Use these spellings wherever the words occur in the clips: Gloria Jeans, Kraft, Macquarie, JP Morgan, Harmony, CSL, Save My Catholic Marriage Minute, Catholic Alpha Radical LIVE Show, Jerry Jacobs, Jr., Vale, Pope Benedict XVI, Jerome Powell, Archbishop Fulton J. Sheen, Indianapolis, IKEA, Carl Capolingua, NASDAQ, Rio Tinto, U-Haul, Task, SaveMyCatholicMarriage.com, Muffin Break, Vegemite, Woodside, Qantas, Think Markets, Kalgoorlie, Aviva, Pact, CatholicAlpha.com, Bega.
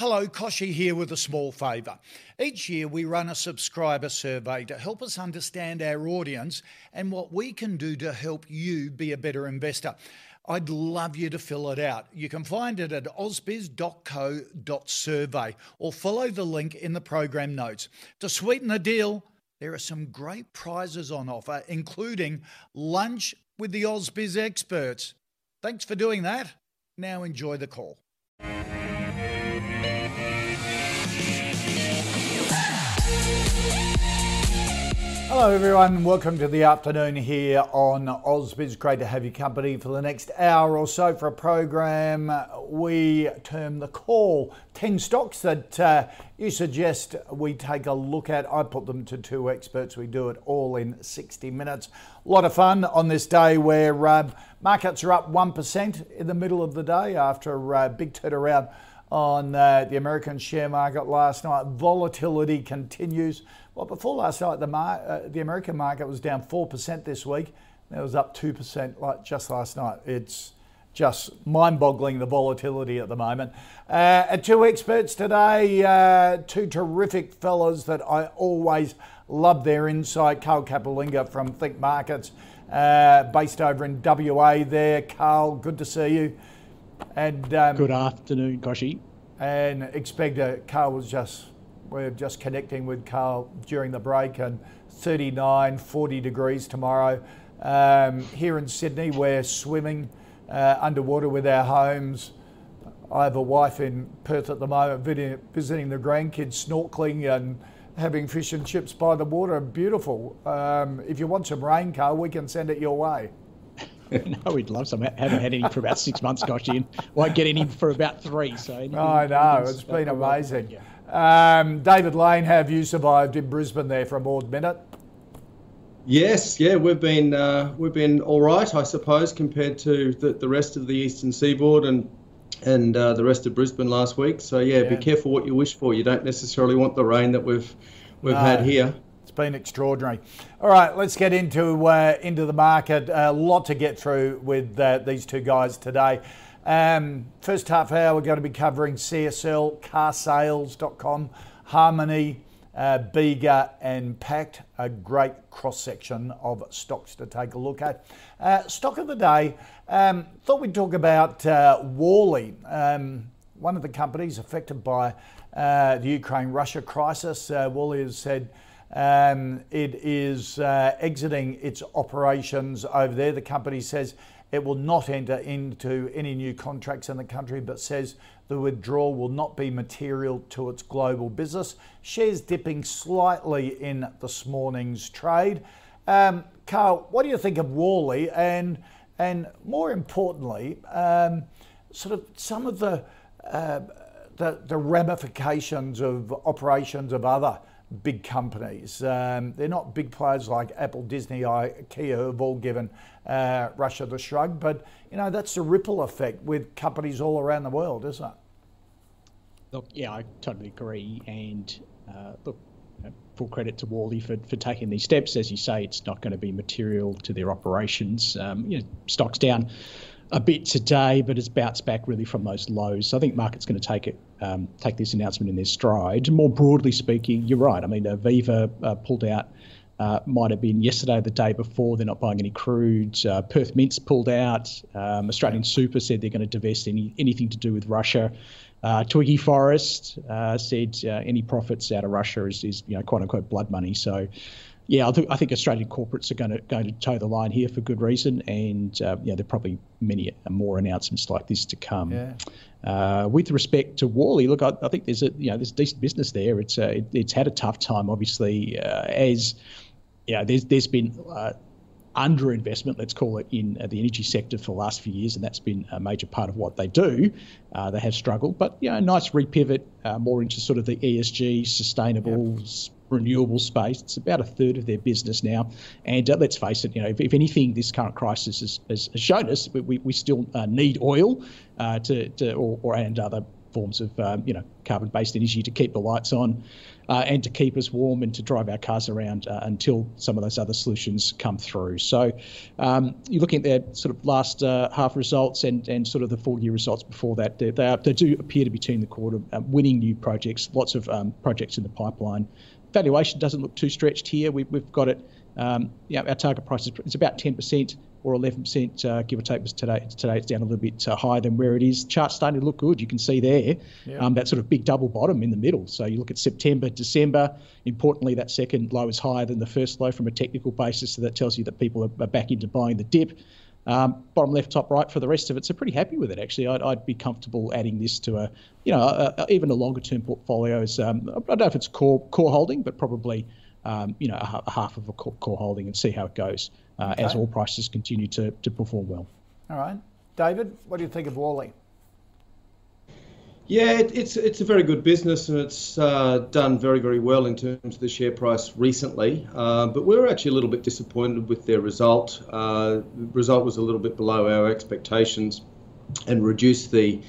Hello, Koshy here with a small favour. Each year we run a subscriber survey to help us understand our audience and what we can do to help you be a better investor. I'd love you to fill it out. You can find it at ausbiz.co.survey or follow the link in the program notes. To sweeten the deal, there are some great prizes on offer, including lunch with the AusBiz experts. Thanks for doing that. Now enjoy the call. Hello everyone, and welcome to the afternoon here on AusBiz. Great to have your company for the next hour or so for a program we term The Call. 10 stocks that you suggest we take a look at. I put them to two experts. We do it all in 60 minutes. A lot of fun on this day where markets are up 1% in the middle of the day after a big turnaround on the American share market last night. Volatility continues. Well, before last night, the American market was down 4% this week. And it was up 2% just last night. It's just mind-boggling, the volatility at the moment. Two experts today, two terrific fellas that I always love their insight. Carl Capolingua from Think Markets, based over in WA there. Carl, good to see you. And good afternoon, Koshy. And Expector, Carl was just... We're just connecting with Carl during the break, and 39, 40 degrees tomorrow. Here in Sydney, we're swimming underwater with our homes. I have a wife in Perth at the moment visiting the grandkids, snorkeling and having fish and chips by the water. Beautiful. If you want some rain, Carl, we can send it your way. No, we'd love some. I haven't had any for about 6 months, Koshy, and won't get any for about three. So I know, it's been amazing. Yeah. David Lane, have you survived in Brisbane there from Ord Minnett? Yes, we've been all right, I suppose, compared to the rest of the eastern seaboard and the rest of Brisbane last week. So yeah, be careful what you wish for. You don't necessarily want the rain that we've had here. It's been extraordinary. All right, let's get into the market. A lot to get through with these two guys today. First half hour, we're going to be covering CSL, carsales.com, Harmony, Bega and Pact, a great cross-section of stocks to take a look at. Stock of the day, thought we'd talk about Worley, one of the companies affected by the Ukraine-Russia crisis. Worley has said it is exiting its operations over there. The company says it will not enter into any new contracts in the country, but says the withdrawal will not be material to its global business. Shares dipping slightly in this morning's trade. Carl, what do you think of Worley? And more importantly, sort of some of the ramifications of operations of other big companies. They're not big players like Apple, Disney, IKEA, who've all given Russia the shrug, but that's the ripple effect with companies all around the world, isn't it? Look, yeah, I totally agree, and full credit to Worley for taking these steps. As you say, it's not going to be material to their operations. Stock's down a bit today, but it's bounced back really from those lows. So I think market's going to take this announcement in their stride. More broadly speaking, you're right. I mean, Aviva pulled out, might have been yesterday or the day before. They're not buying any crude. Perth Mint's pulled out. Australian Super said they're going to divest anything to do with Russia. Twiggy Forest said any profits out of Russia is quote unquote blood money. So yeah, I think Australian corporates are going to toe the line here for good reason, and there are probably many more announcements like this to come. Yeah. With respect to Worley, look, I think there's decent business there. It's had a tough time, obviously, as there's been underinvestment, let's call it, in the energy sector for the last few years, and that's been a major part of what they do. They have struggled, but a nice repivot more into sort of the ESG, sustainable, renewable space. It's about a third of their business now, and let's face it, if anything, this current crisis has shown us we still need oil and other forms of carbon-based energy to keep the lights on and to keep us warm and to drive our cars around until some of those other solutions come through. So you're looking at their sort of last half results and sort of the full-year results before that. They do appear to be turning the corner, winning new projects, lots of projects in the pipeline. Valuation doesn't look too stretched here. We've got it. Our target price is about 10% or 11%, give or take. Today it's down a little bit higher than where it is. Chart's starting to look good. You can see there that sort of big double bottom in the middle. So you look at September, December. Importantly, that second low is higher than the first low from a technical basis, so that tells you that people are back into buying the dip. Bottom left, top right for the rest of it. So pretty happy with it, actually. I'd be comfortable adding this to even a longer-term portfolio. I don't know if it's core holding, but probably a half of a core holding and see how it goes as oil prices continue to perform well. All right. David, what do you think of Worley? Yeah, it's a very good business, and it's done very, very well in terms of the share price recently. But we were actually a little bit disappointed with their result. The result was a little bit below our expectations and reduced the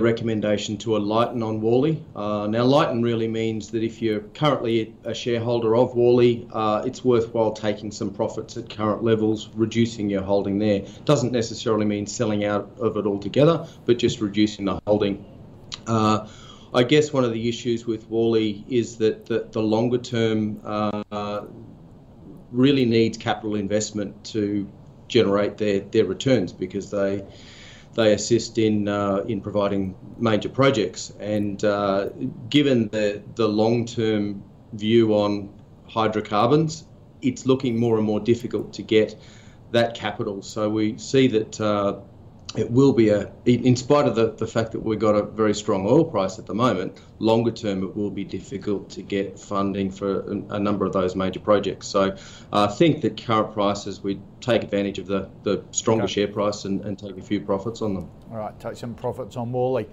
recommendation to a lighten on Worley. Now, lighten really means that if you're currently a shareholder of Worley, it's worthwhile taking some profits at current levels, reducing your holding there. Doesn't necessarily mean selling out of it altogether, but just reducing the holding. I guess one of the issues with Worley is that the longer term really needs capital investment to generate their returns, because they assist in providing major projects. And given the long term view on hydrocarbons, it's looking more and more difficult to get that capital. So we see that. It will be in spite of the fact that we've got a very strong oil price at the moment, longer term it will be difficult to get funding for a number of those major projects. So I think that current prices, we take advantage of the stronger share price and take a few profits on them. All right, take some profits on Worley.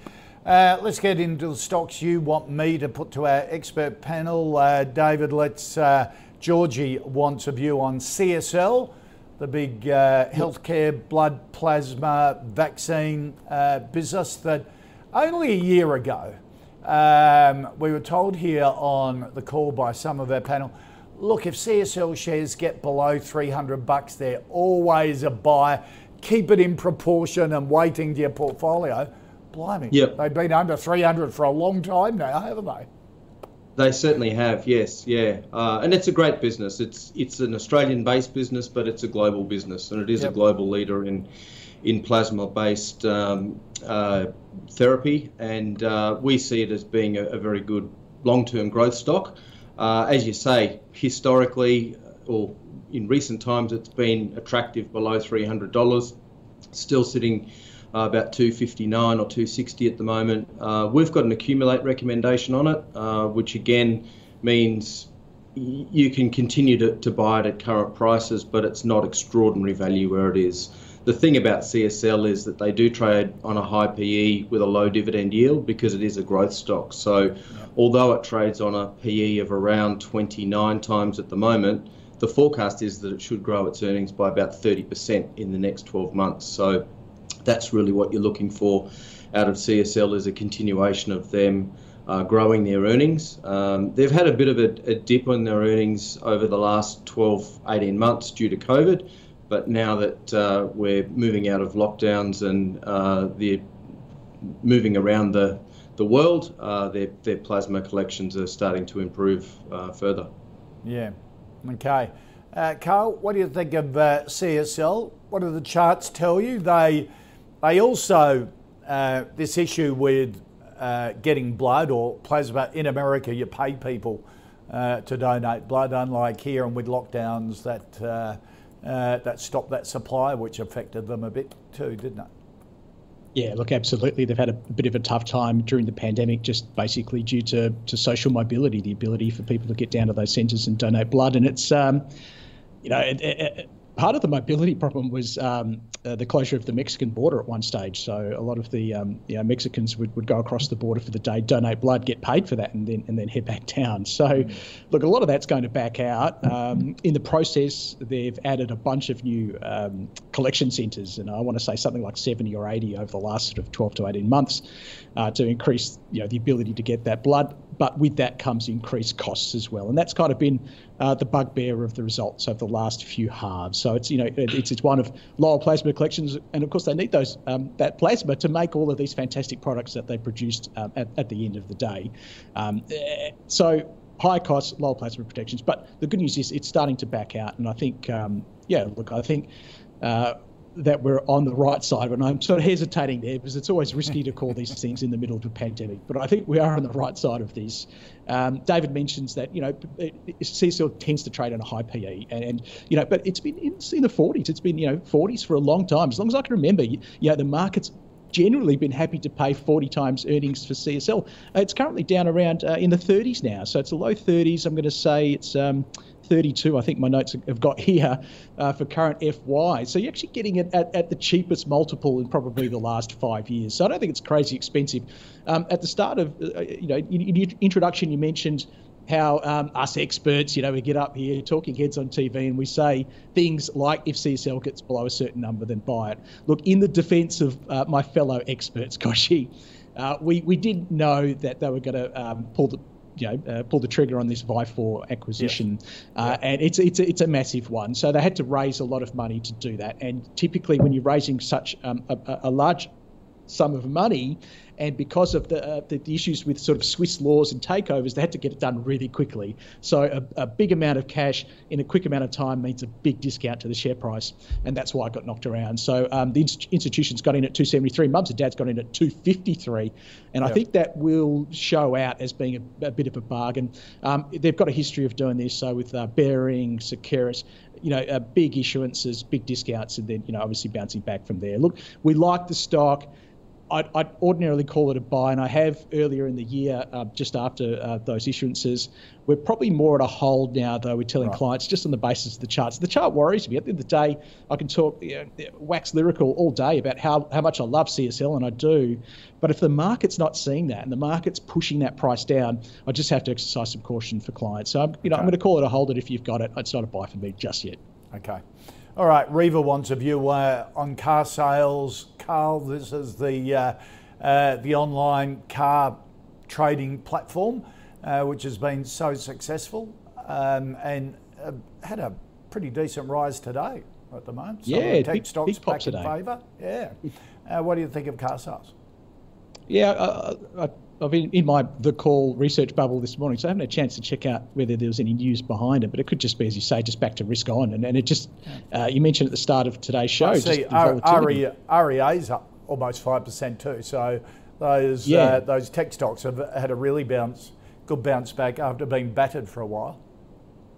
Let's get into the stocks you want me to put to our expert panel. David, Georgie wants a view on CSL. The big healthcare, blood, plasma, vaccine business that only a year ago we were told here on the call by some of our panel, look, if CSL shares get below $300, they're always a buy. Keep it in proportion and weighting to your portfolio. Blimey, they've been under 300 for a long time now, haven't they? They certainly have, yes, yeah. And it's a great business. It's an Australian-based business, but it's a global business, and it is a global leader in plasma-based therapy. And we see it as being a very good long-term growth stock. As you say, historically, or in recent times, it's been attractive below $300, still sitting about $259 or $260 at the moment. We've got an accumulate recommendation on it, which again means you can continue to buy it at current prices, but it's not extraordinary value where it is. The thing about CSL is that they do trade on a high PE with a low dividend yield because it is a growth stock. So although it trades on a PE of around 29 times at the moment, the forecast is that it should grow its earnings by about 30% in the next 12 months. So that's really what you're looking for out of CSL, is a continuation of them growing their earnings. They've had a bit of a dip on their earnings over the last 12, 18 months due to COVID, but now that we're moving out of lockdowns and they're moving around the world, their plasma collections are starting to improve further. Yeah, okay. Carl, what do you think of CSL? What do the charts tell you? They also, this issue with getting blood or plasma in America, you pay people to donate blood, unlike here and with lockdowns that that stopped that supply, which affected them a bit too, didn't it? Yeah, look, absolutely. They've had a bit of a tough time during the pandemic, just basically due to social mobility, the ability for people to get down to those centres and donate blood. And it's, part of the mobility problem was the closure of the Mexican border at one stage. So a lot of the Mexicans would go across the border for the day, donate blood, get paid for that, and then head back down. So look, a lot of that's going to back out. In the process, they've added a bunch of new collection centres, and I want to say something like 70 or 80 over the last sort of 12 to 18 months to increase the ability to get that blood. But with that comes increased costs as well, and that's kind of been the bugbear of the results over the last few halves. So it's it's one of lower plasma collections, and of course they need those that plasma to make all of these fantastic products that they produced at the end of the day. So high costs, lower plasma protections, but the good news is it's starting to back out, and I think that we're on the right side, and I'm sort of hesitating there because it's always risky to call these things in the middle of a pandemic, but I think we are on the right side of this. David mentions that, CSL tends to trade on a high PE and but it's been in the 40s. It's been, 40s for a long time. As long as I can remember, the market's generally been happy to pay 40 times earnings for CSL. It's currently down around in the 30s now. So it's a low 30s. I'm going to say it's 32, I think my notes have got here for current FY. So you're actually getting it at the cheapest multiple in probably the last 5 years. So I don't think it's crazy expensive. At the start of, in your introduction, you mentioned how us experts, we get up here talking heads on TV and we say things like if CSL gets below a certain number, then buy it. Look, in the defense of my fellow experts, Koshi, we didn't know that they were going to pull the trigger on this Vifor acquisition. Yeah. And it's a massive one. So they had to raise a lot of money to do that. And typically when you're raising such a large sum of money, and because of the issues with sort of Swiss laws and takeovers, they had to get it done really quickly. So a big amount of cash in a quick amount of time means a big discount to the share price, and that's why it got knocked around. So the institutions got in at 273, mums and dads got in at 253, and I think that will show out as being a bit of a bargain. They've got a history of doing this, so with Behring, Sakaris, big issuances, big discounts, and then, obviously bouncing back from there. Look, we like the stock. I'd ordinarily call it a buy, and I have earlier in the year, just after those issuances. We're probably more at a hold now, though. We're telling clients just on the basis of the charts. The chart worries me. At the end of the day, I can talk wax lyrical all day about how much I love CSL, and I do. But if the market's not seeing that and the market's pushing that price down, I just have to exercise some caution for clients. So I'm going to call it a hold it if you've got it. It's not a buy for me just yet. Okay. All right, Reva wants a view on car sales. Carl, this is the online car trading platform, which has been so successful and had a pretty decent rise today at the moment. So tech stocks back in favour. Yeah. What do you think of car sales? Yeah, I've been in the call research bubble this morning, so I haven't had a chance to check out whether there was any news behind it, but it could just be, as you say, just back to risk on. And it just, you mentioned at the start of today's show. I see REA's up almost 5% too. So those tech stocks have had a really good bounce back after being battered for a while.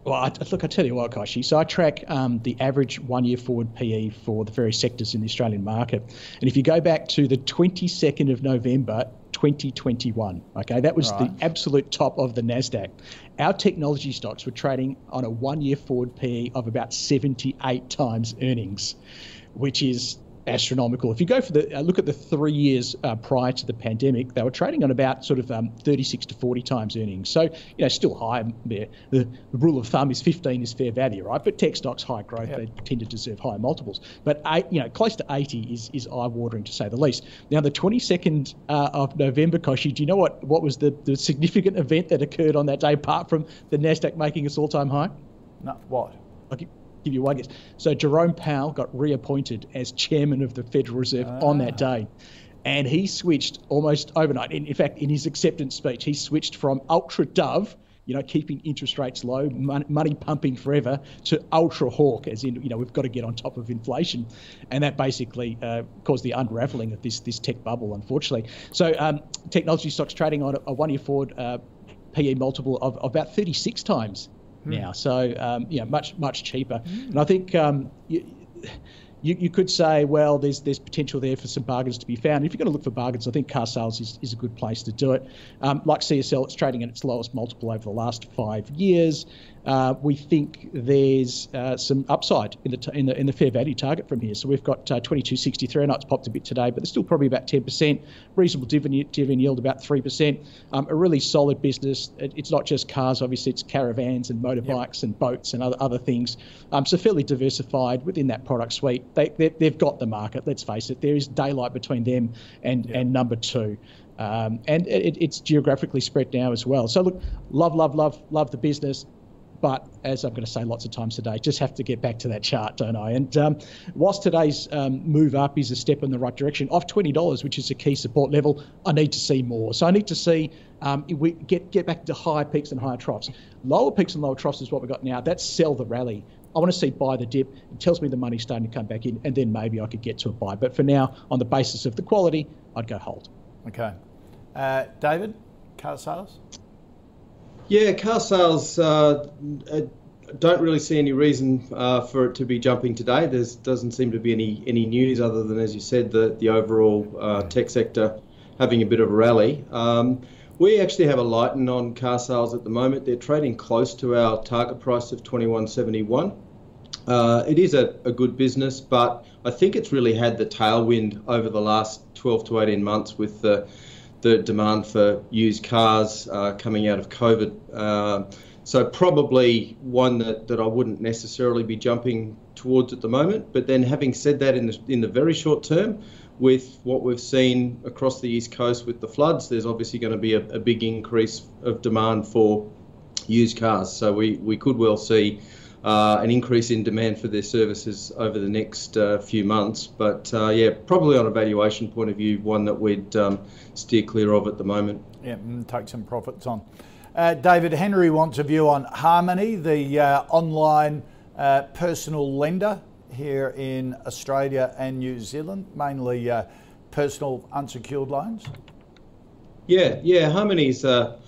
Well, I tell you what, Koshi. So I track the average one-year forward PE for the various sectors in the Australian market. And if you go back to the 22nd of November, 2021. Okay, that was the absolute top of the NASDAQ. Our technology stocks were trading on a one-year forward PE of about 78 times earnings, which is astronomical. If you go for the look at the 3 years prior to the pandemic, they were trading on about 36 to 40 times earnings. So still high there. The rule of thumb is 15 is fair value, right? But tech stocks, high growth, they tend to deserve higher multiples. But close to 80 is eye-watering to say the least. Now the 22nd of November, Koshi, do you know what was the significant event that occurred on that day apart from the NASDAQ making its all-time high? No, what? Okay. Give you one guess. So Jerome Powell got reappointed as chairman of the Federal Reserve on that day. And he switched almost overnight. In fact, in his acceptance speech, he switched from ultra dove, keeping interest rates low, money pumping forever, to ultra hawk, as in, we've got to get on top of inflation. And that basically caused the unraveling of this tech bubble, unfortunately. So technology stocks trading on a one-year forward PE multiple of about 36 times. Now, so much cheaper, and I think you could say, well, there's potential there for some bargains to be found. If you're going to look for bargains, I think car sales is a good place to do it. Like CSL, it's trading at its lowest multiple over the last 5 years. we think there's some upside in the fair value target from here. So we've got 22.63. I know it's popped a bit today, but there's still probably about 10%. Reasonable dividend yield about 3%. A really solid business. It's not just cars, obviously. It's caravans and motorbikes and boats and other things. So fairly diversified within that product suite. They've got the market. Let's face it. There is daylight between them and number two. And it's geographically spread now as well. So look, love the business. But as I'm going to say lots of times today, just have to get back to that chart, don't I? And whilst today's move up is a step in the right direction, off $20, which is a key support level, I need to see more. So I need to see we get back to higher peaks and higher troughs. Lower peaks and lower troughs is what we've got now. That's sell the rally. I want to see buy the dip. It tells me the money's starting to come back in, and then maybe I could get to a buy. But for now, on the basis of the quality, I'd go hold. Okay. David, car sales? Yeah, car sales, don't really see any reason for it to be jumping today. There doesn't seem to be any news other than, as you said, the overall tech sector having a bit of a rally. We actually have a lighten on car sales at the moment. They're trading close to our target price of $21.71. It is a good business, but I think it's really had the tailwind over the last 12 to 18 months with the demand for used cars coming out of COVID. So probably one that I wouldn't necessarily be jumping towards at the moment. But then having said that, in the very short term, with what we've seen across the East Coast with the floods, there's obviously going to be a big increase of demand for used cars. So we could well see an increase in demand for their services over the next few months. But probably on a valuation point of view, one that we'd steer clear of at the moment. Yeah, take some profits on. David, Henry wants a view on Harmony, the online personal lender here in Australia and New Zealand, mainly personal unsecured loans. Yeah, Harmony's a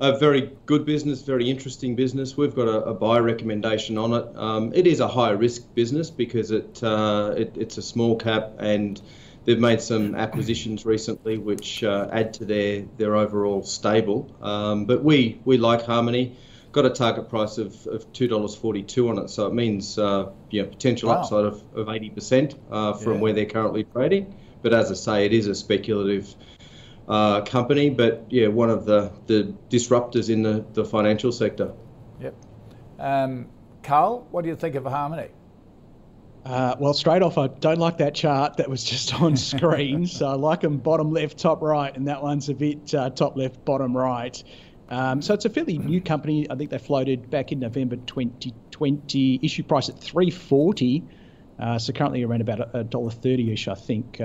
very good business, very interesting business. We've got a buy recommendation on it. It is a high risk business because it's a small cap, and they've made some acquisitions recently which add to their overall stable. But we like Harmony. Got a target price of $2.42 on it, so it means potential upside of 80% from where they're currently trading. But as I say, it is a speculative company, but one of the disruptors in the financial sector. Yep. Carl, what do you think of Harmony? Well, straight off, I don't like that chart that was just on screen. So I like them bottom left, top right, and that one's a bit top left, bottom right. So it's a fairly new company. I think they floated back in November 2020, issue price at $3.40. So currently around about $1.30-ish, I think.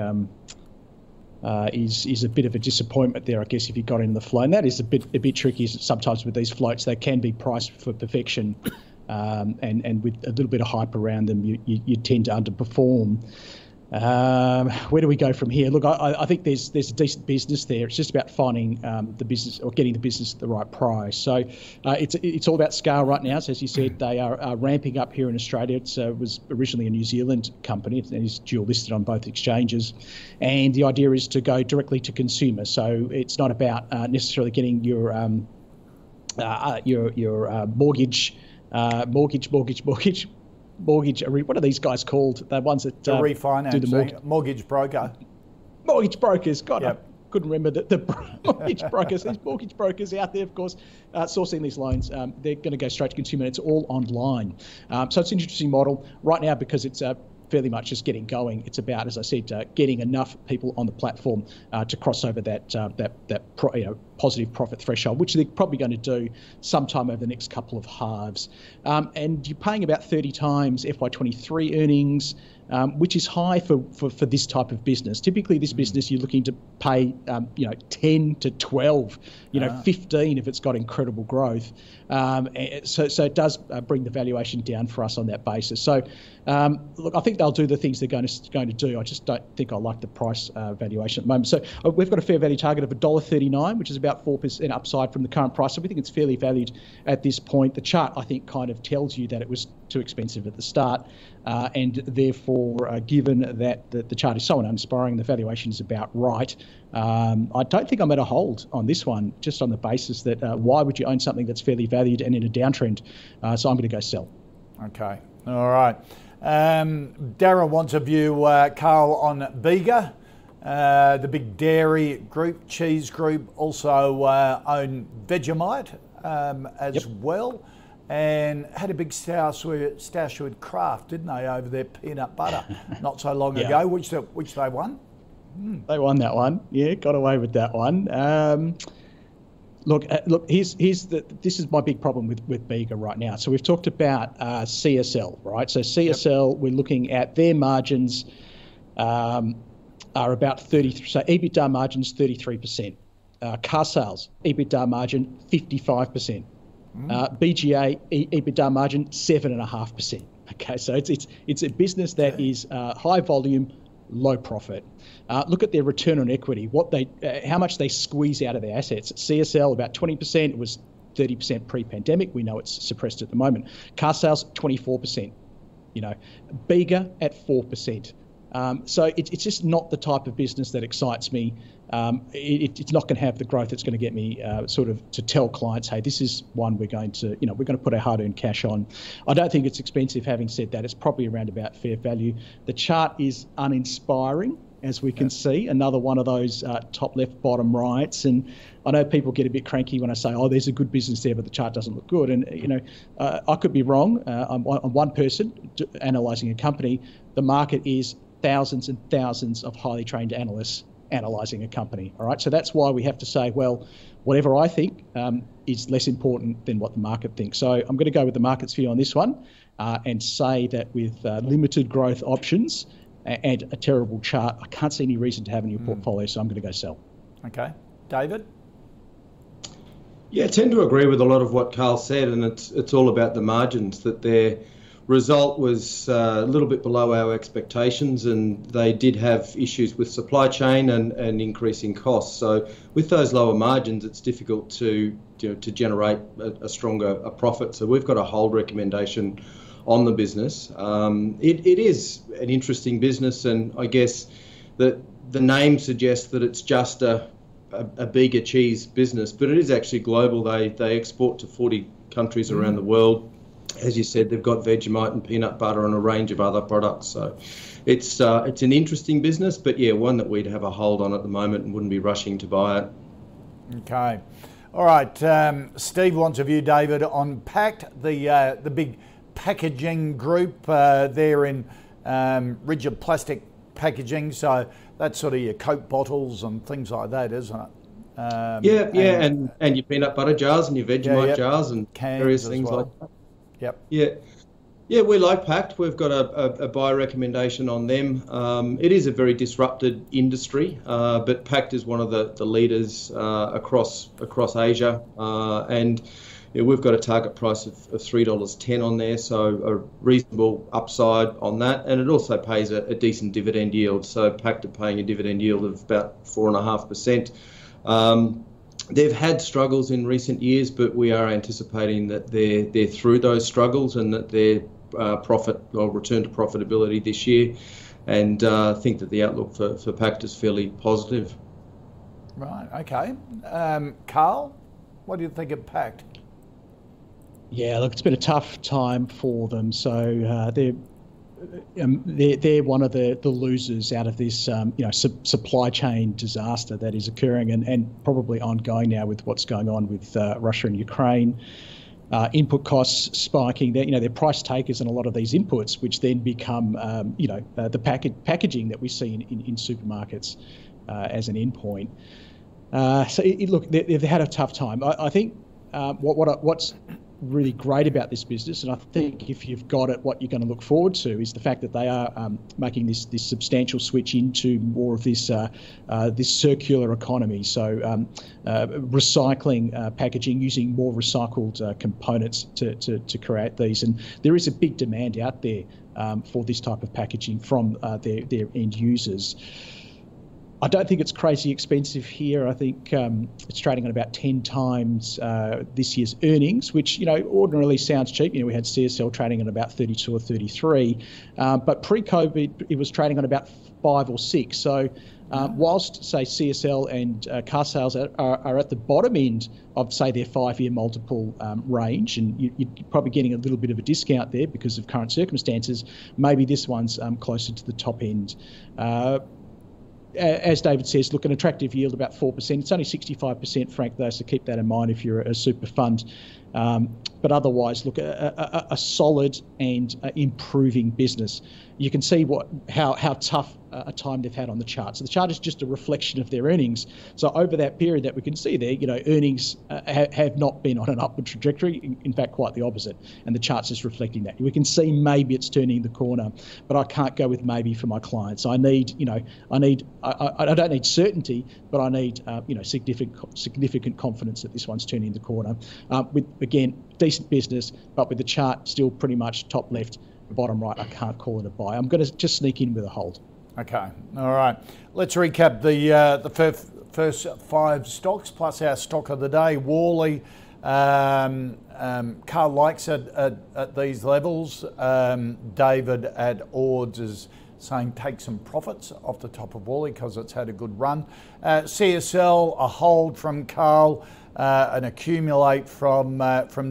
Is a bit of a disappointment there, I guess, if you got in the flow. And that is a bit tricky sometimes with these floats. They can be priced for perfection, and with a little bit of hype around them, you tend to underperform. Where do we go from here? Look, I think there's a decent business there. It's just about finding the business or getting the business at the right price. So it's all about scale right now. So as you said, they are ramping up here in Australia. It was originally a New Zealand company and is dual listed on both exchanges. And the idea is to go directly to consumer. So it's not about necessarily getting your mortgage. What are these guys called? The ones that refinance, do the mortgage broker. Mortgage brokers. God, yep. I couldn't remember the mortgage brokers. There's mortgage brokers out there, of course, sourcing these loans. They're going to go straight to consumer. It's all online. So it's an interesting model right now because it's fairly much just getting going. It's about, as I said, getting enough people on the platform to cross over that positive profit threshold, which they're probably going to do sometime over the next couple of halves. And you're paying about 30 times FY23 earnings, which is high for this type of business. Typically, this business you're looking to pay 10 to 12, 15 if it's got incredible growth. So it does bring the valuation down for us on that basis. So look, I think they'll do the things they're going to do. I just don't think I like the price valuation at the moment. So we've got a fair value target of $1.39, which is about 4% upside from the current price. So we think it's fairly valued at this point. The chart, I think, kind of tells you that it was too expensive at the start, and therefore, given that the chart is so uninspiring, the valuation is about right. I don't think I'm at a hold on this one, just on the basis that why would you own something that's fairly valued and in a downtrend? So I'm going to go sell. Okay, all right. Darren wants a view, Carl, on Bega, the big dairy group, cheese group, also own Vegemite as well, and had a big stash with Kraft, didn't they, over their peanut butter not so long ago, which they won. They won that one, yeah, got away with that one. Look. This is my big problem with Bega right now. So we've talked about CSL, right? So CSL, we're looking at their margins are about 30. So EBITDA margins 33%. Car sales EBITDA margin 55%. BGA EBITDA margin 7.5%. Okay, so it's a business that is high volume, low profit. Look at their return on equity, how much they squeeze out of their assets. CSL, about 20%, it was 30% pre-pandemic. We know it's suppressed at the moment. Car sales, 24%. You know, Bega at 4%. So it's just not the type of business that excites me. It's not going to have the growth that's going to get me sort of to tell clients, hey, this is one we're going to put our hard-earned cash on. I don't think it's expensive. Having said that, it's probably around about fair value. The chart is uninspiring, as we can see. Another one of those top left, bottom rights. And I know people get a bit cranky when I say, oh, there's a good business there, but the chart doesn't look good. And, you know, I could be wrong. I'm one person analysing a company. The market is thousands and thousands of highly trained analysts analysing a company, all right? So that's why we have to say, well, whatever I think is less important than what the market thinks. So I'm going to go with the market's view on this one and say that with limited growth options and a terrible chart, I can't see any reason to have in your portfolio, so I'm going to go sell. Okay. David? Yeah, I tend to agree with a lot of what Carl said, and it's all about the margins, that they're result was a little bit below our expectations, and they did have issues with supply chain and increasing costs. So with those lower margins, it's difficult to generate a stronger profit. So we've got a hold recommendation on the business. It is an interesting business, and I guess that the name suggests that it's just a bigger cheese business, but it is actually global. They export to 40 countries around the world. As you said, they've got Vegemite and peanut butter and a range of other products. So it's an interesting business, but, yeah, one that we'd have a hold on at the moment and wouldn't be rushing to buy it. Okay. All right. Steve wants a view, David, on Pact, the big packaging group there in rigid plastic packaging. So that's sort of your Coke bottles and things like that, isn't it? And your peanut butter jars and your Vegemite jars and cans, various things like that. Yep. Yeah, we like Pact. We've got a buy recommendation on them. It is a very disrupted industry, but Pact is one of the leaders across Asia, and we've got a target price of $3.10 on there, so a reasonable upside on that, and it also pays a decent dividend yield. So Pact are paying a dividend yield of about 4.5%. They've had struggles in recent years, but we are anticipating that they're through those struggles and that their profit or return to profitability this year, and think that the outlook for Pact is fairly positive. Right. Okay. Carl, what do you think of Pact? Yeah. Look, it's been a tough time for them, so they're one of the losers out of this supply chain disaster that is occurring and probably ongoing now with what's going on with Russia and Ukraine. Input costs spiking. They're price takers in a lot of these inputs, which then become the packaging that we see in supermarkets as an endpoint. So they've had a tough time. I think what's really great about this business, and I think if you've got it, what you're going to look forward to is the fact that they are making this substantial switch into more of this circular economy. So recycling packaging, using more recycled components to create these, and there is a big demand out there for this type of packaging from their end users. I don't think it's crazy expensive here. I think it's trading at about 10 times this year's earnings, which, you know, ordinarily sounds cheap. You know, we had CSL trading at about 32 or 33, but pre-COVID it was trading at about 5 or 6. So whilst, say, CSL and Carsales are at the bottom end of, say, their 5-year multiple range, and you're probably getting a little bit of a discount there because of current circumstances, maybe this one's closer to the top end. As David says, look, an attractive yield, about 4%. It's only 65%, Frank, though, so keep that in mind if you're a super fund. But otherwise, look, a solid and improving business. You can see how tough a time they've had on the chart. So the chart is just a reflection of their earnings. So over that period that we can see there, you know, earnings have not been on an upward trajectory. In fact, quite the opposite. And the chart's just reflecting that. We can see maybe it's turning the corner, but I can't go with maybe for my clients. I need, you know, I don't need certainty, but I need, you know, significant confidence that this one's turning the corner. With, again, decent business, but with the chart still pretty much top left, bottom right, I can't call it a buy. I'm going to just sneak in with a hold. Okay, all right. Let's recap the first 5 stocks plus our stock of the day. Worley, Carl likes it at these levels. David at Ords is saying take some profits off the top of Worley because it's had a good run. CSL, a hold from Carl, an accumulate from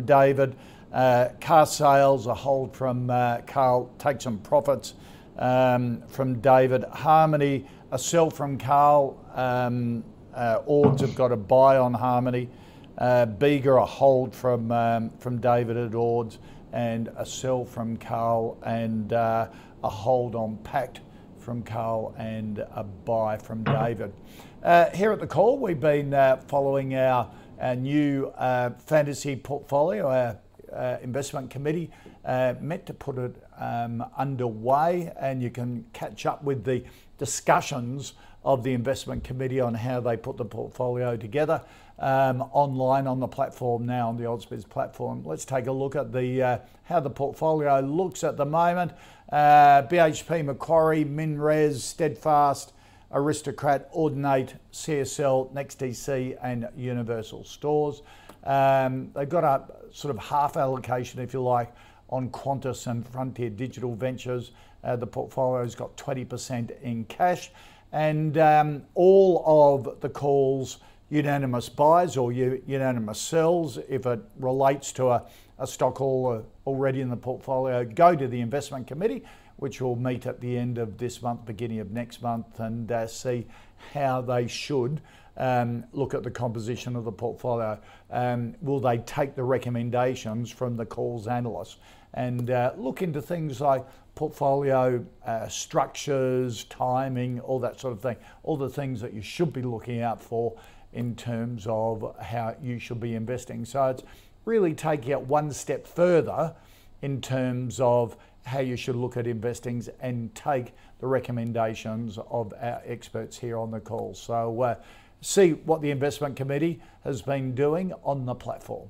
David. Carsales, a hold from Carl, take some profits from David. Harmony, a sell from Carl. Ords have got a buy on Harmony. Bega, a hold from David at Ords, and a sell from Carl, and a hold on Pact from Carl, and a buy from David. Here at the call, we've been following our new fantasy portfolio. Our investment committee met to put it underway, and you can catch up with the discussions of the investment committee on how they put the portfolio together online on the platform now, on the AusBiz platform. Let's take a look at the how the portfolio looks at the moment. BHP, Macquarie, MinRes, Steadfast, Aristocrat, Ord Minnett, CSL, NextDC, and Universal Stores. They've got a sort of half allocation, if you like, on Qantas and Frontier Digital Ventures. The portfolio's got 20% in cash. And all of the calls, unanimous buys or unanimous sells, if it relates to a stock already in the portfolio, go to the investment committee, which will meet at the end of this month, beginning of next month, and see how they should look at the composition of the portfolio. Will they take the recommendations from the calls analysts and look into things like portfolio structures, timing, all that sort of thing, all the things that you should be looking out for in terms of how you should be investing. So it's really taking it one step further in terms of how you should look at investing and take the recommendations of our experts here on the call. So see what the investment committee has been doing on the platform.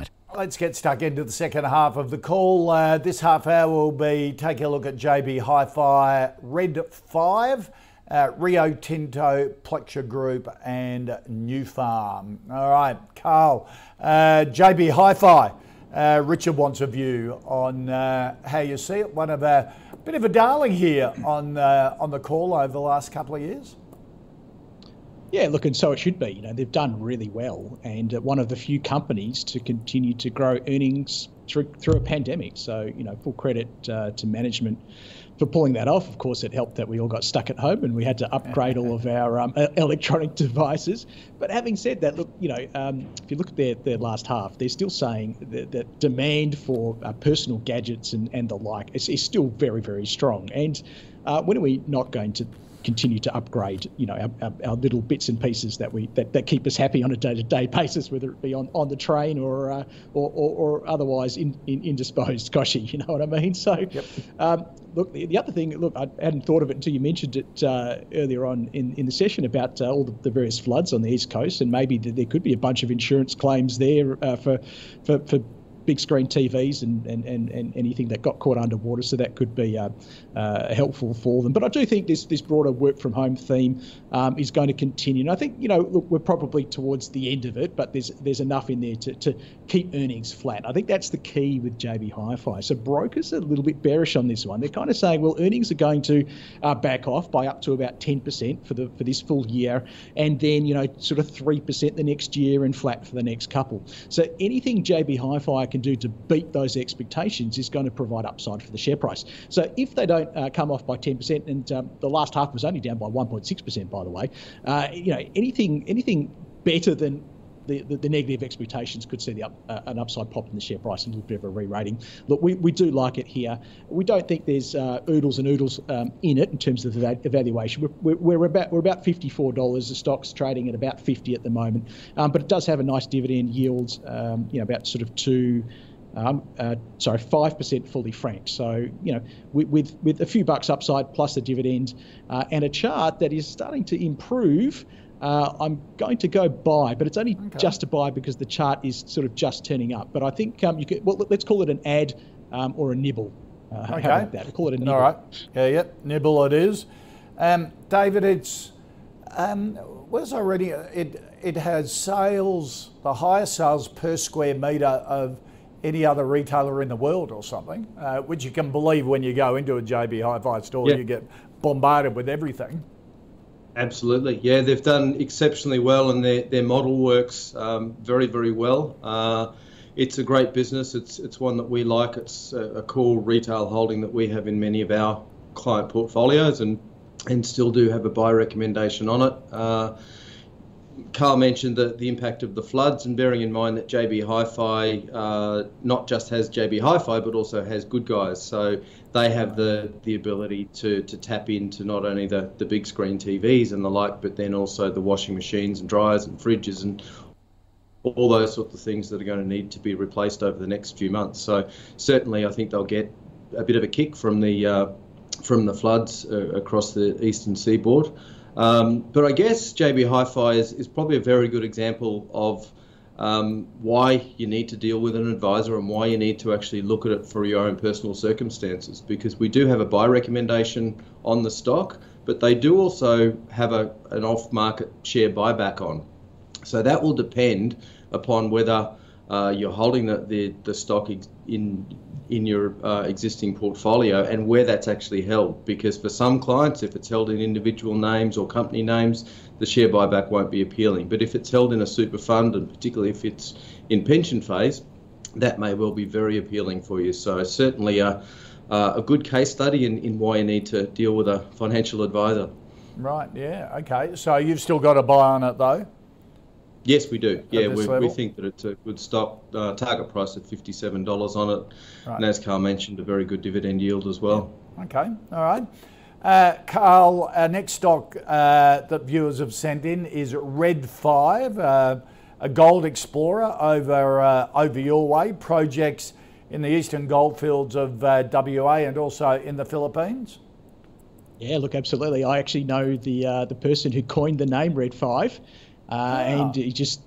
Let's get stuck into the second half of the call. This half hour will be taking a look at JB Hi-Fi, Red 5, Rio Tinto, Plexure Group, and Nufarm. All right, Carl, JB Hi-Fi. Richard wants a view on how you see it. One of a bit of a darling here on the call over the last couple of years. Yeah, look, and so it should be. You know, they've done really well, and one of the few companies to continue to grow earnings through a pandemic. So, you know, full credit to management for pulling that off. Of course, it helped that we all got stuck at home and we had to upgrade all of our electronic devices. But having said that, look, you know, if you look at their last half, they're still saying that demand for personal gadgets and the like is still very, very strong. And when are we not going to continue to upgrade, you know, our little bits and pieces that we that keep us happy on a day-to-day basis, whether it be on the train or otherwise indisposed. Goshie, you know what I mean? So, yep. Look, the other thing, look, I hadn't thought of it until you mentioned it earlier on in the session about all the various floods on the East Coast, and maybe there could be a bunch of insurance claims there for big screen TVs and anything that got caught underwater, so that could be helpful for them. But I do think this broader work from home theme is going to continue. And I think, you know, look, we're probably towards the end of it, but there's enough in there to keep earnings flat. I think that's the key with JB Hi-Fi. So brokers are a little bit bearish on this one. They're kind of saying, well, earnings are going to back off by up to about 10% for this full year, and then, you know, sort of 3% the next year and flat for the next couple. So anything JB Hi-Fi can do to beat those expectations is going to provide upside for the share price. So if they don't come off by 10%, and the last half was only down by 1.6%, by the way, you know, anything better than the negative expectations could see an upside pop in the share price and a little bit of a re-rating. Look, we do like it here. We don't think there's oodles and oodles in it in terms of the valuation. We're about $54. The stock's trading at about 50 at the moment, but it does have a nice dividend yield, you know, about sort of 5% fully franked. So, you know, with a few bucks upside plus a dividend and a chart that is starting to improve. I'm going to go buy, but it's only just a buy because the chart is sort of just turning up. But I think you could, well, let's call it an add or a nibble. Okay. How about that? We'll call it a nibble. All right. Yeah, yep. Nibble it is. David, it's was already it has sales, the highest sales per square metre of any other retailer in the world or something, which you can believe when you go into a JB Hi-Fi store. Yeah. You get bombarded with everything. Absolutely, yeah. They've done exceptionally well, and their model works very, very well. It's a great business. It's one that we like. It's a core retail holding that we have in many of our client portfolios, and still do have a buy recommendation on it. Carl mentioned the impact of the floods, and bearing in mind that JB Hi-Fi not just has JB Hi-Fi but also has Good Guys, so they have the ability to tap into not only the big screen TVs and the like, but then also the washing machines and dryers and fridges and all those sorts of things that are going to need to be replaced over the next few months. So certainly I think they'll get a bit of a kick from the floods across the eastern seaboard. But I guess JB Hi-Fi is probably a very good example of why you need to deal with an advisor and why you need to actually look at it for your own personal circumstances, because we do have a buy recommendation on the stock, but they do also have an off-market share buyback on. So that will depend upon whether you're holding the stock in your existing portfolio and where that's actually held, because for some clients, if it's held in individual names or company names, the share buyback won't be appealing. But if it's held in a super fund, and particularly if it's in pension phase, that may well be very appealing for you. So certainly a good case study in why you need to deal with a financial advisor. Right, yeah, okay. So you've still got a buy on it though? Yes, we do. Yeah, we think that it's a good stock, target price at $57 on it. Right. And as Carl mentioned, a very good dividend yield as well. Yeah. Okay, all right. Carl, our next stock that viewers have sent in is Red 5, a gold explorer over your way, projects in the eastern goldfields of WA and also in the Philippines. Yeah, look, absolutely. I actually know the person who coined the name Red 5. And he just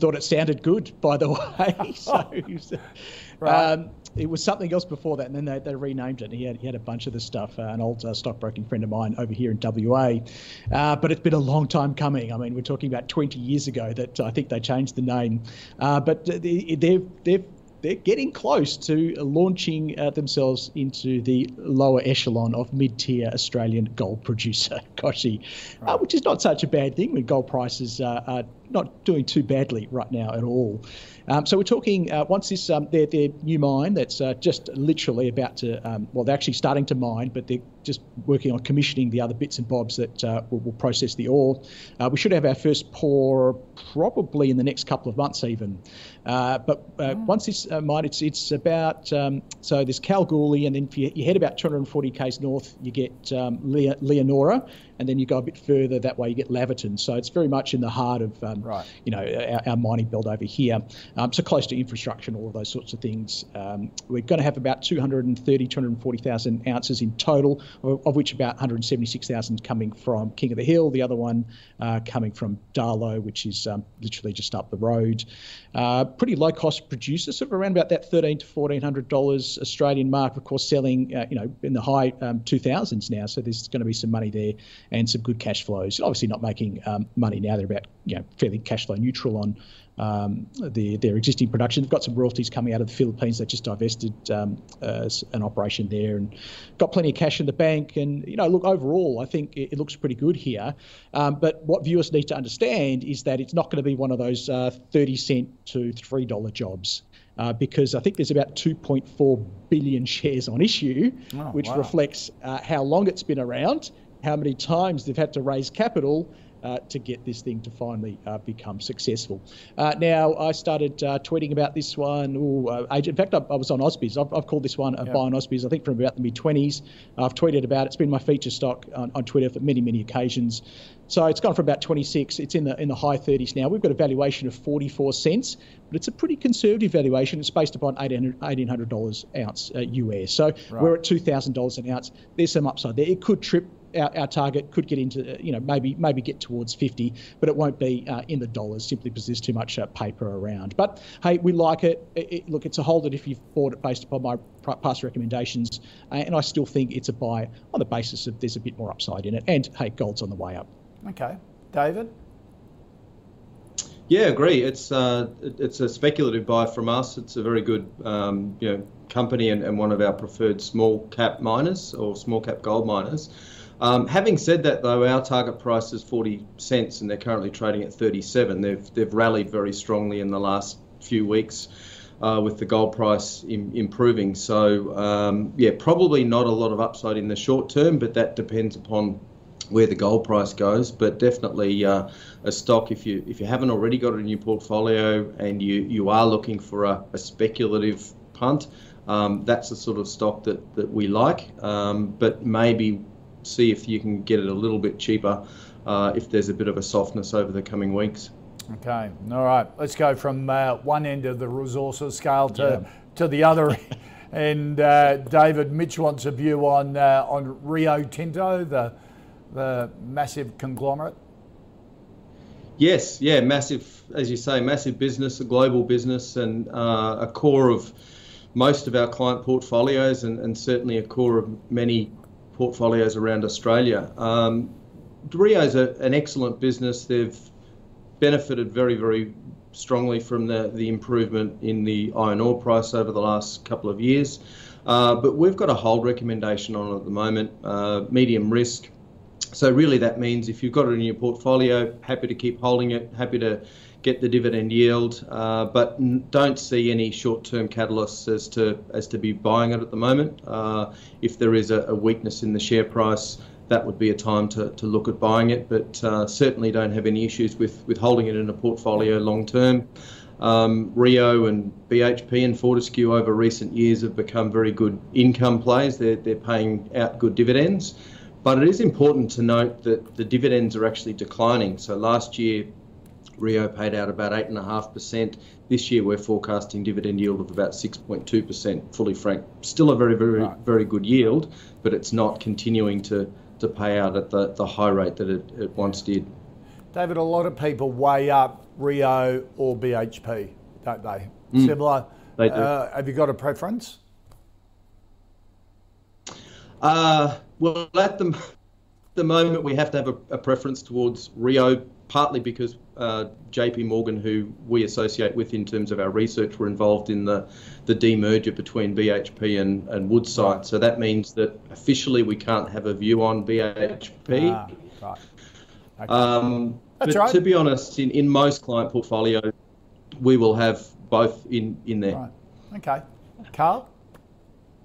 thought it sounded good, by the way. So right. It was something else before that, and then they renamed it. He had a bunch of this stuff, an old stockbroking friend of mine over here in WA. But it's been a long time coming. I mean, we're talking about 20 years ago that I think they changed the name. But they're getting close to launching themselves into the lower echelon of mid-tier Australian gold producer, Goshie, right. Which is not such a bad thing when gold prices are not doing too badly right now at all. So we're talking, once this their new mine that's just literally about to, well, they're actually starting to mine, but they're just working on commissioning the other bits and bobs that will process the ore. We should have our first pour probably in the next couple of months even. Once this mine, it's about, so there's Kalgoorlie, and then if you head about 240 k's north, you get Leonora. and then you go a bit further that way, you get Laverton. So it's very much in the heart of our mining belt over here. So close to infrastructure and all of those sorts of things. We're going to have about 240,000 ounces in total, of which about 176,000 coming from King of the Hill, the other one coming from Darlot, which is literally just up the road. Pretty low cost producers, sort of around about that $1,300 to $1,400 Australian mark. Of course, selling in the high 2000s now, so there's going to be some money there and some good cash flows. Obviously, not making money now; they're about fairly cash flow neutral on their existing production. They've got some royalties coming out of the Philippines. They just divested an operation there and got plenty of cash in the bank. And look, overall, I think it looks pretty good here. But what viewers need to understand is that it's not going to be one of those 30-cent to $3 jobs. Because I think there's about 2.4 billion shares on issue, reflects how long it's been around, how many times they've had to raise capital to get this thing to finally become successful. Now, I started tweeting about this one. In fact, I was on AusBiz. I've called this one a buy on AusBiz, I think, from about the mid-20s. I've tweeted about it. It's been my feature stock on Twitter for many, many occasions. So it's gone from about 26. It's in the high 30s now. We've got a valuation of 44 cents, but it's a pretty conservative valuation. It's based upon $1,800 ounce US. So we're at $2,000 an ounce. There's some upside there. It could trip. Our target could get into, maybe get towards 50, but it won't be in the dollars simply because there's too much paper around. But, hey, we like it. Look, it's a hold it if you've bought it based upon my past recommendations, and I still think it's a buy on the basis of there's a bit more upside in it. And, hey, gold's on the way up. Okay. David? Yeah, agree. It's a speculative buy from us. It's a very good company and one of our preferred small-cap miners or small-cap gold miners. Having said that, though, our target price is 40 cents and they're currently trading at 37. They've rallied very strongly in the last few weeks with the gold price improving. So, probably not a lot of upside in the short term, but that depends upon where the gold price goes. But definitely a stock, if you haven't already got it in your portfolio and you are looking for a speculative punt, that's the sort of stock that we like, but maybe see if you can get it a little bit cheaper if there's a bit of a softness over the coming weeks. Okay, all right. Let's go from one end of the resources scale to the other. And David, Mitch wants a view on Rio Tinto, the massive conglomerate. Yes, massive, as you say, massive business, a global business, and a core of most of our client portfolios and certainly a core of many portfolios around Australia. Rio's an excellent business. They've benefited very, very strongly from the improvement in the iron ore price over the last couple of years. But we've got a hold recommendation on it at the moment, medium risk. So really that means if you've got it in your portfolio, happy to keep holding it, happy to get the dividend yield, but don't see any short-term catalysts as to be buying it at the moment. If there is a weakness in the share price, that would be a time to look at buying it, but certainly don't have any issues with holding it in a portfolio long-term. Rio and BHP and Fortescue over recent years have become very good income plays. They're paying out good dividends, but it is important to note that the dividends are actually declining. So last year, Rio paid out about 8.5%. This year we're forecasting dividend yield of about 6.2%, fully franked. Still a very, very, very good yield, but it's not continuing to pay out at the high rate that it once did. David, a lot of people weigh up Rio or BHP, don't they? Similar. They do. Have you got a preference? Well, at the moment we have to have a preference towards Rio, partly because JP Morgan, who we associate with in terms of our research, were involved in the demerger between BHP and Woodside. So that means that officially we can't have a view on BHP. Okay. But to be honest, in most client portfolios, we will have both in there. Right. Okay. Carl?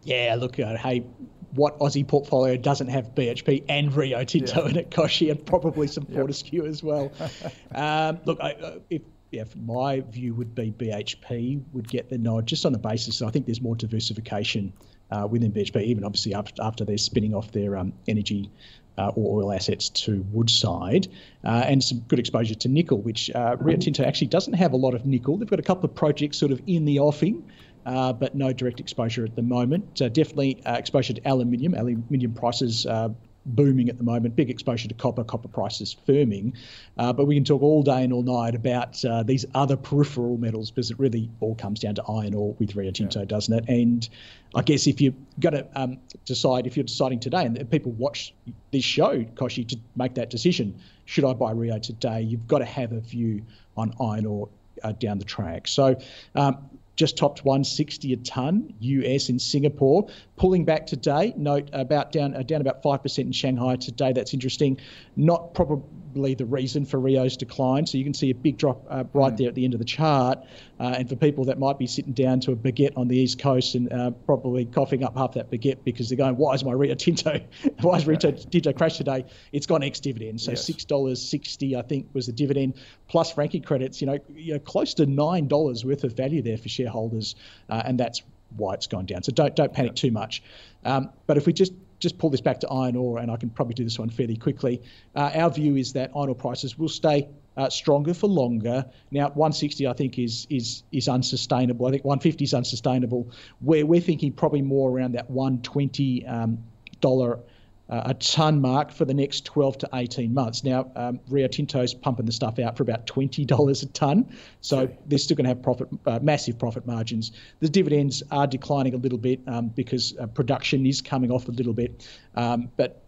Yeah, look, hey, what Aussie portfolio doesn't have BHP and Rio Tinto in it, Koshy, and probably some Fortescue as well. Look, my view would be BHP would get the nod just on the basis that I think there's more diversification within BHP, even obviously after they're spinning off their energy or oil assets to Woodside, and some good exposure to nickel, which Rio Tinto actually doesn't have a lot of nickel. They've got a couple of projects sort of in the offing, but no direct exposure at the moment. Definitely exposure to aluminium. Aluminium prices booming at the moment, big exposure to copper, copper prices firming. But we can talk all day and all night about these other peripheral metals, because it really all comes down to iron ore with Rio Tinto, doesn't it? And I guess if you've got to decide, if you're deciding today, and people watch this show, Koshi, to make that decision, should I buy Rio today? You've got to have a view on iron ore down the track. So just topped 160 a tonne US in Singapore, pulling back today. Note about down about 5% in Shanghai today. That's interesting. Not probably the reason for Rio's decline. So you can see a big drop right there at the end of the chart. And for people that might be sitting down to a baguette on the East Coast and probably coughing up half that baguette because they're going, why is my Rio Tinto? Why is Rio Tinto crashed today? It's gone ex-dividend. So yes. $6.60 I think was the dividend plus franking credits. You know, close to $9 worth of value there for shareholders. And that's why it's gone down. So don't panic too much. But if we just pull this back to iron ore, and I can probably do this one fairly quickly, our view is that iron ore prices will stay stronger for longer. Now, 160 I think is unsustainable. I think 150 is unsustainable. We're thinking probably more around that $120 a tonne mark for the next 12 to 18 months. Now, Rio Tinto's pumping the stuff out for about $20 a tonne, so they're still going to have profit, massive profit margins. The dividends are declining a little bit because production is coming off a little bit, but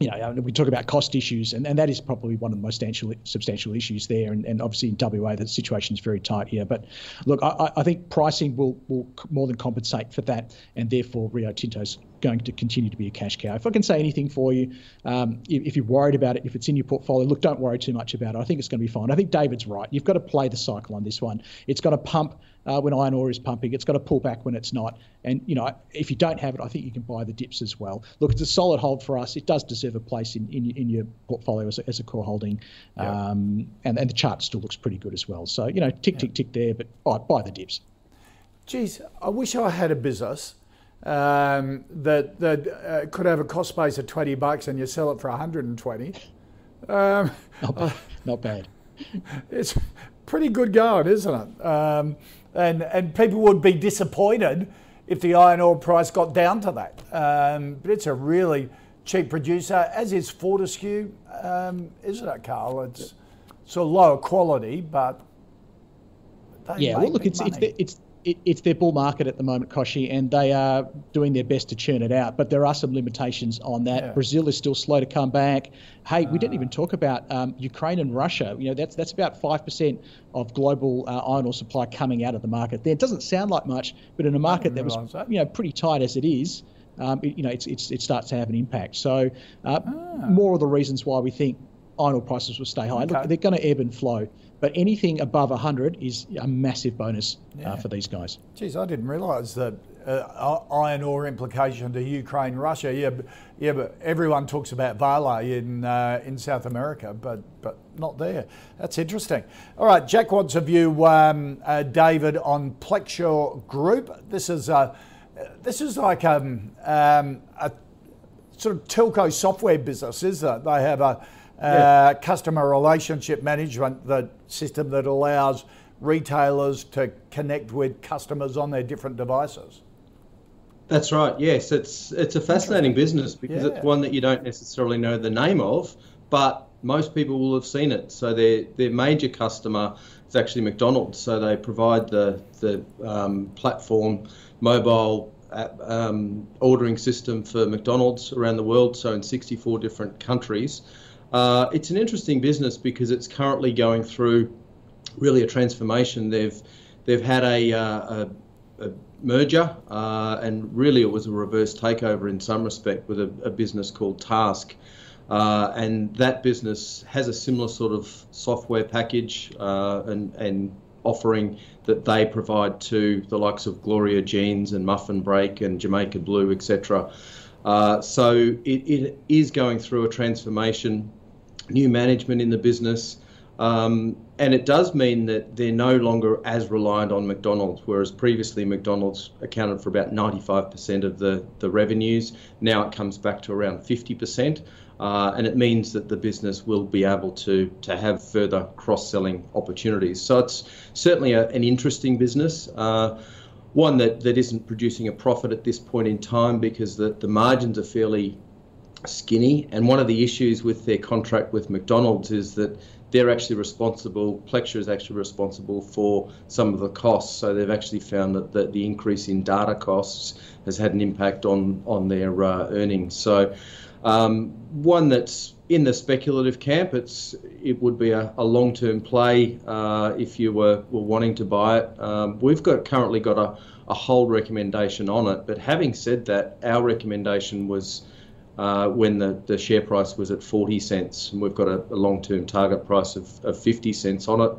you know, we talk about cost issues, and that is probably one of the most substantial issues there. And obviously in WA, the situation is very tight here. But look, I think pricing will more than compensate for that, and therefore Rio Tinto's going to continue to be a cash cow. If I can say anything for you, if you're worried about it, if it's in your portfolio, look, don't worry too much about it. I think it's going to be fine. I think David's right. You've got to play the cycle on this one. It's got to pump when iron ore is pumping. It's got to pull back when it's not. And, you know, if you don't have it, I think you can buy the dips as well. Look, it's a solid hold for us. It does deserve a place in your portfolio as a core holding. And the chart still looks pretty good as well. So, you know, tick there, but buy the dips. Geez, I wish I had a business that could have a cost base of $20 and you sell it for $120. Not bad. It's pretty good going, isn't it? And people would be disappointed if the iron ore price got down to that. But it's a really cheap producer, as is Fortescue, isn't it, Carl? It's sort of lower quality, but they it's their bull market at the moment, Koshi, and they are doing their best to churn it out. But there are some limitations on that. Yeah. Brazil is still slow to come back. Hey, we didn't even talk about Ukraine and Russia. You know, that's about 5% of global iron ore supply coming out of the market. There, it doesn't sound like much, but in a market that was pretty tight as it is, it starts to have an impact. So more of the reasons why we think iron ore prices will stay high. Okay. Look, they're going to ebb and flow. But anything above 100 is a massive bonus for these guys. Geez, I didn't realise the iron ore implication to Ukraine, Russia. Yeah, but everyone talks about Vale in South America, but not there. That's interesting. All right, Jack wants a view, David, on Plexure Group. This is like a sort of telco software business, isn't it? They have a customer relationship management, the system that allows retailers to connect with customers on their different devices. That's right. Yes, it's a fascinating business because it's one that you don't necessarily know the name of, but most people will have seen it. So their major customer is actually McDonald's. So they provide the platform mobile ordering system for McDonald's around the world. So in 64 different countries. It's an interesting business because it's currently going through really a transformation. They've had a merger and really it was a reverse takeover in some respect with a business called Task. And that business has a similar sort of software package and offering that they provide to the likes of Gloria Jeans and Muffin Break and Jamaica Blue, etc. So it is going through a transformation. New management in the business, And it does mean that they're no longer as reliant on McDonald's, whereas previously McDonald's accounted for about 95% of the revenues. Now it comes back to around 50%, and it means that the business will be able to have further cross-selling opportunities. So it's certainly an interesting business, one that isn't producing a profit at this point in time because the margins are fairly skinny. And one of the issues with their contract with McDonald's is that they're actually responsible, Plexure is actually responsible for some of the costs. So they've actually found that the increase in data costs has had an impact on their earnings. So one that's in the speculative camp, it would be a long-term play if you were wanting to buy it. We've currently got a hold recommendation on it. But having said that, our recommendation was when the share price was at 40 cents, and we've got a long-term target price of 50 cents on it.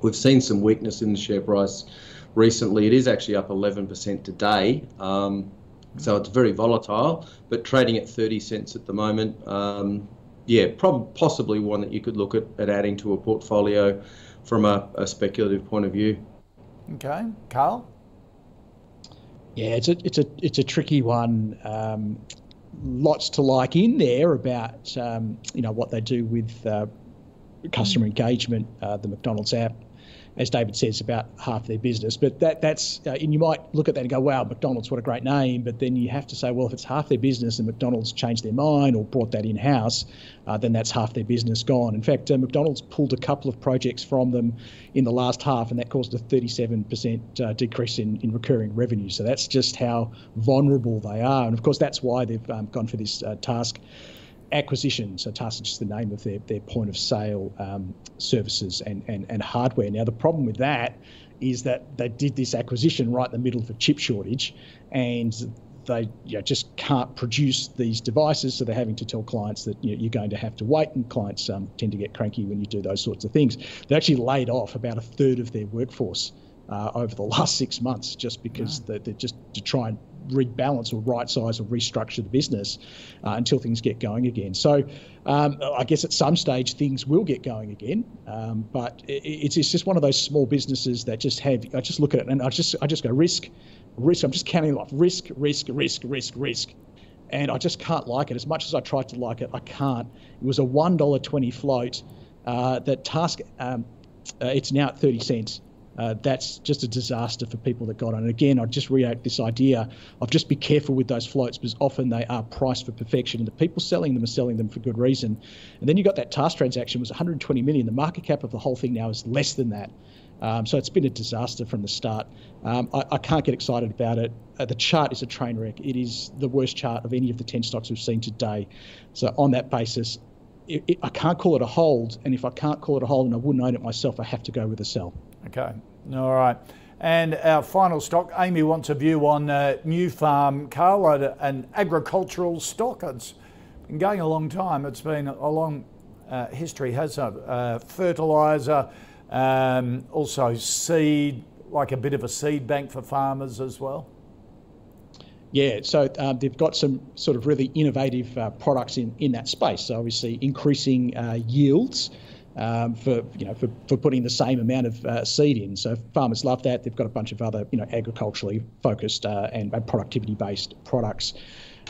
We've seen some weakness in the share price recently. It is actually up 11% today, so it's very volatile, but trading at 30 cents at the moment, possibly one that you could look at adding to a portfolio from a speculative point of view. Okay, Carl? Yeah, it's a tricky one. Lots to like in there about what they do with customer engagement, the McDonald's app, as David says, about half their business. But that's and you might look at that and go, wow, McDonald's, what a great name. But then you have to say, well, if it's half their business and McDonald's changed their mind or brought that in-house, then that's half their business gone. In fact, McDonald's pulled a couple of projects from them in the last half, and that caused a 37% decrease in recurring revenue. So that's just how vulnerable they are. And of course, that's why they've gone for this Task acquisition. So Task is just the name of their point of sale services and hardware. Now, the problem with that is that they did this acquisition right in the middle of a chip shortage, and they just can't produce these devices. So they're having to tell clients that you're going to have to wait, and clients tend to get cranky when you do those sorts of things. They actually laid off about a third of their workforce over the last 6 months just because they're just to try and rebalance or right-size or restructure the business until things get going again. So I guess at some stage things will get going again, but it's just one of those small businesses that just have, I just look at it and I just go risk. I'm just counting like risk. And I just can't like it. As much as I tried to like it, I can't. It was a $1.20 float. That Task, it's now at 30 cents. That's just a disaster for people that got on. And again, I just react this idea of just be careful with those floats, because often they are priced for perfection, and the people selling them are selling them for good reason. And then you got that Task transaction was 120 million. The market cap of the whole thing now is less than that. So it's been a disaster from the start. I can't get excited about it. The chart is a train wreck. It is the worst chart of any of the 10 stocks we've seen today. So on that basis, I can't call it a hold. And if I can't call it a hold and I wouldn't own it myself, I have to go with a sell. Okay, all right. And our final stock, Amy wants a view on Nufarm, Carl, an agricultural stock. It's been going a long time. It's been a long history, hasn't it? Fertiliser, also seed, like a bit of a seed bank for farmers as well. Yeah, so they've got some sort of really innovative products in that space. So obviously increasing yields. For putting the same amount of seed in. So farmers love that. They've got a bunch of other agriculturally focused and productivity based products.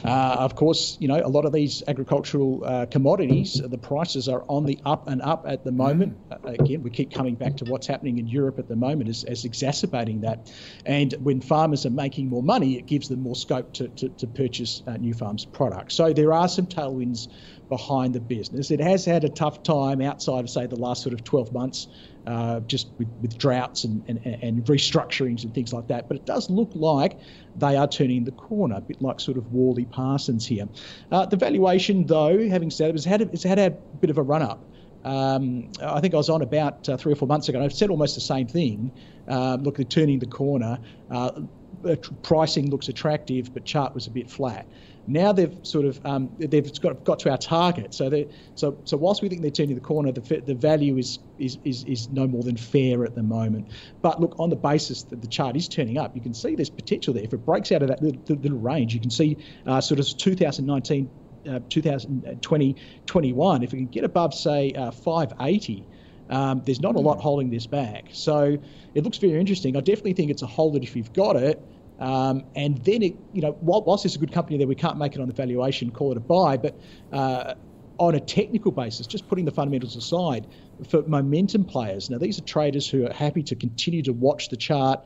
Of course, a lot of these agricultural commodities, the prices are on the up and up at the moment. Again, we keep coming back to what's happening in Europe at the moment as exacerbating that. And when farmers are making more money, it gives them more scope to purchase Nufarm's products. So there are some tailwinds behind the business. It has had a tough time outside of, say, the last sort of 12 months, just with droughts and restructurings and things like that. But it does look like they are turning the corner, a bit like sort of Worley Parsons here. The valuation, though, having said it, it's had a bit of a run-up. I think I was on about 3 or 4 months ago, and I've said almost the same thing. Look, they're turning the corner. Pricing looks attractive, but chart was a bit flat. Now they've sort of they've got to our target. So whilst we think they're turning the corner, the value is no more than fair at the moment. But look, on the basis that the chart is turning up, you can see there's potential there. If it breaks out of that little range, you can see sort of 2019, 2020, 21. If we can get above say 580. There's not a lot holding this back. So it looks very interesting. I definitely think it's a hold it if you've got it. And then, it, you know, whilst it's a good company there, we can't make it on the valuation, call it a buy. But on a technical basis, just putting the fundamentals aside, for momentum players, now these are traders who are happy to continue to watch the chart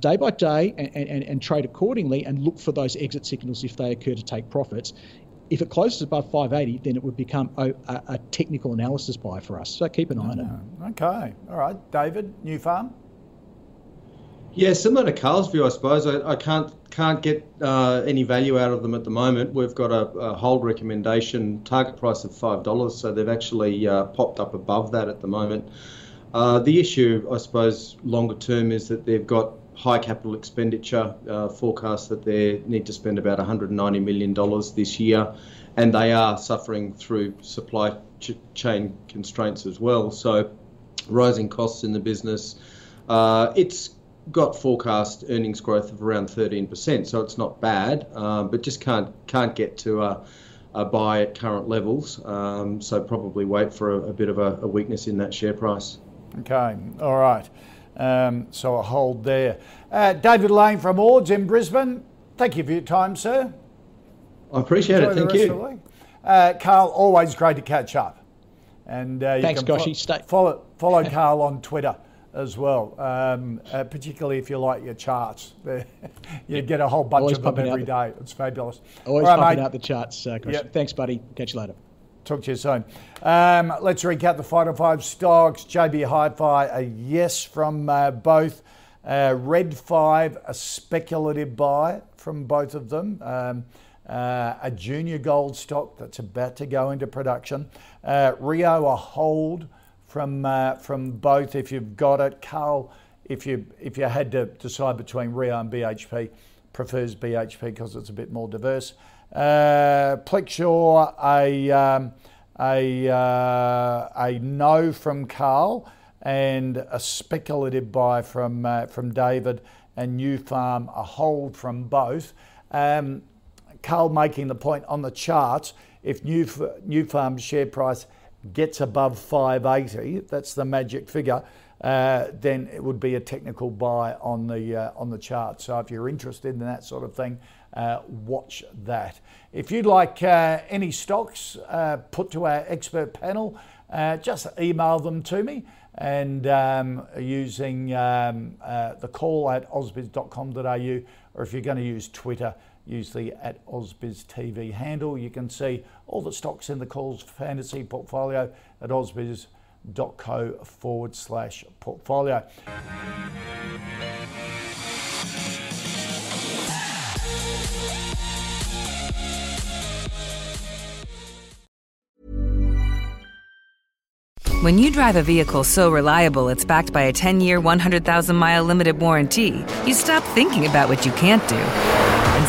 day by day and trade accordingly and look for those exit signals if they occur to take profits. If it closes above 580, then it would become a technical analysis buy for us. So keep an eye on it. Okay. All right. David, Nufarm? Yeah, similar to Carl's view, I suppose. I can't get any value out of them at the moment. We've got a hold recommendation target price of $5, so they've actually popped up above that at the moment. The issue, I suppose, longer term is that they've got high capital expenditure forecast that they need to spend about $190 million this year, and they are suffering through supply chain constraints as well. So rising costs in the business. It's got forecast earnings growth of around 13%, so it's not bad, but just can't get to a buy at current levels, so probably wait for a bit of a weakness in that share price. Okay, all right, so a hold there. David Lane from Ords in Brisbane, thank you for your time, sir. I appreciate it, thank you. Carl, always great to catch up. And thanks, Goshi. Follow Carl on Twitter as well, particularly if you like your charts. You get a whole bunch always of them every day. It's fabulous. Always right, pumping out the charts. Yep. Thanks, buddy. Catch you later. Talk to you soon. Let's recap the final five stocks. JB Hi-Fi, a yes from both. Red 5, a speculative buy from both of them. A junior gold stock that's about to go into production. Rio, a hold from both if you've got it. Carl, if you had to decide between Rio and BHP, prefers BHP because it's a bit more diverse. Plexure, a no from Carl, and a speculative buy from David, and Nufarm a hold from both. Carl making the point on the charts, if Nufarm's share price gets above 580, that's the magic figure, then it would be a technical buy on the chart. So if you're interested in that sort of thing, watch that. If you'd like any stocks put to our expert panel, just email them to me, and using the call at ausbiz.com.au, or if you're going to use Twitter, usually at AusBiz TV handle. You can see all the stocks in the Calls Fantasy portfolio at ausbiz.co/portfolio. When you drive a vehicle so reliable it's backed by a 10-year, 100,000-mile limited warranty, you stop thinking about what you can't do and